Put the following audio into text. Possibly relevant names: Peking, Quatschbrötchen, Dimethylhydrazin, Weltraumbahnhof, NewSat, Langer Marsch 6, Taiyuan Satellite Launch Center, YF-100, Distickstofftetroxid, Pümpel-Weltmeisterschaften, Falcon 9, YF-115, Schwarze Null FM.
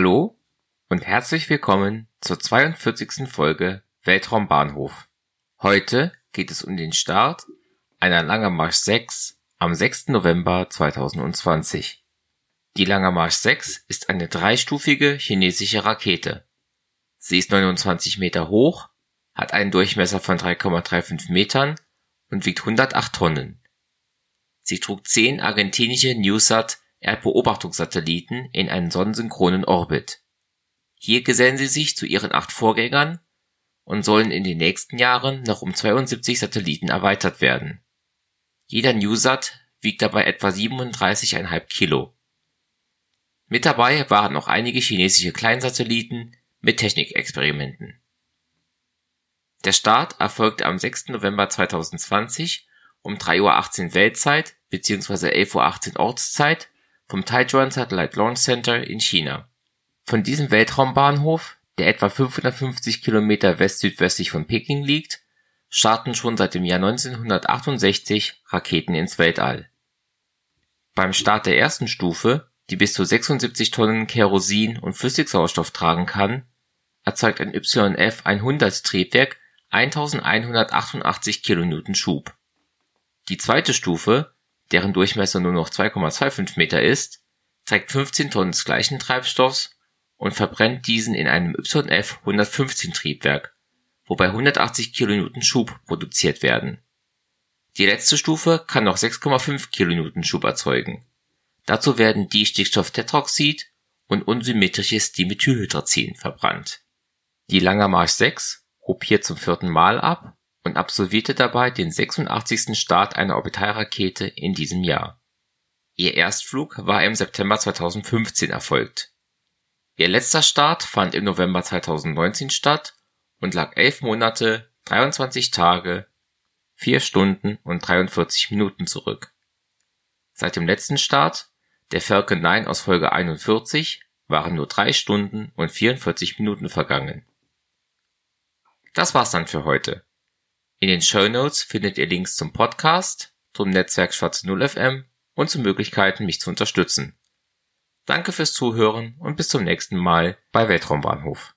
Hallo und herzlich willkommen zur 42. Folge Weltraumbahnhof. Heute geht es um den Start einer Langer Marsch 6 am 6. November 2020. Die Langer Marsch 6 ist eine dreistufige chinesische Rakete. Sie ist 29 Meter hoch, hat einen Durchmesser von 3,35 Metern und wiegt 108 Tonnen. Sie trug 10 argentinische NewSat Erdbeobachtungssatelliten in einen sonnensynchronen Orbit. Hier gesellen sie sich zu ihren 8 Vorgängern und sollen in den nächsten Jahren noch um 72 Satelliten erweitert werden. Jeder NewSat wiegt dabei etwa 37,5 Kilo. Mit dabei waren auch einige chinesische Kleinsatelliten mit Technikexperimenten. Der Start erfolgte am 6. November 2020 um 3:18 Uhr Weltzeit bzw. 11:18 Uhr Ortszeit vom Taiyuan Satellite Launch Center in China. Von diesem Weltraumbahnhof, der etwa 550 Kilometer westsüdwestlich von Peking liegt, starten schon seit dem Jahr 1968 Raketen ins Weltall. Beim Start der ersten Stufe, die bis zu 76 Tonnen Kerosin und Flüssigsauerstoff tragen kann, erzeugt ein YF-100-Triebwerk 1188 kN Schub. Die zweite Stufe, deren Durchmesser nur noch 2,25 Meter ist, trägt 15 Tonnen des gleichen Treibstoffs und verbrennt diesen in einem YF-115-Triebwerk, wobei 180 kN Schub produziert werden. Die letzte Stufe kann noch 6,5 kN Schub erzeugen. Dazu werden Distickstofftetroxid und unsymmetrisches Dimethylhydrazin verbrannt. Die Langer Marsch 6 hob hier zum 4. Mal ab und absolvierte dabei den 86. Start einer Orbitalrakete in diesem Jahr. Ihr Erstflug war im September 2015 erfolgt. Ihr letzter Start fand im November 2019 statt und lag 11 Monate, 23 Tage, 4 Stunden und 43 Minuten zurück. Seit dem letzten Start, der Falcon 9 aus Folge 41, waren nur 3 Stunden und 44 Minuten vergangen. Das war's dann für heute. In den Shownotes findet ihr Links zum Podcast, zum Netzwerk Schwarze Null FM und zu Möglichkeiten, mich zu unterstützen. Danke fürs Zuhören und bis zum nächsten Mal bei Weltraumbahnhof.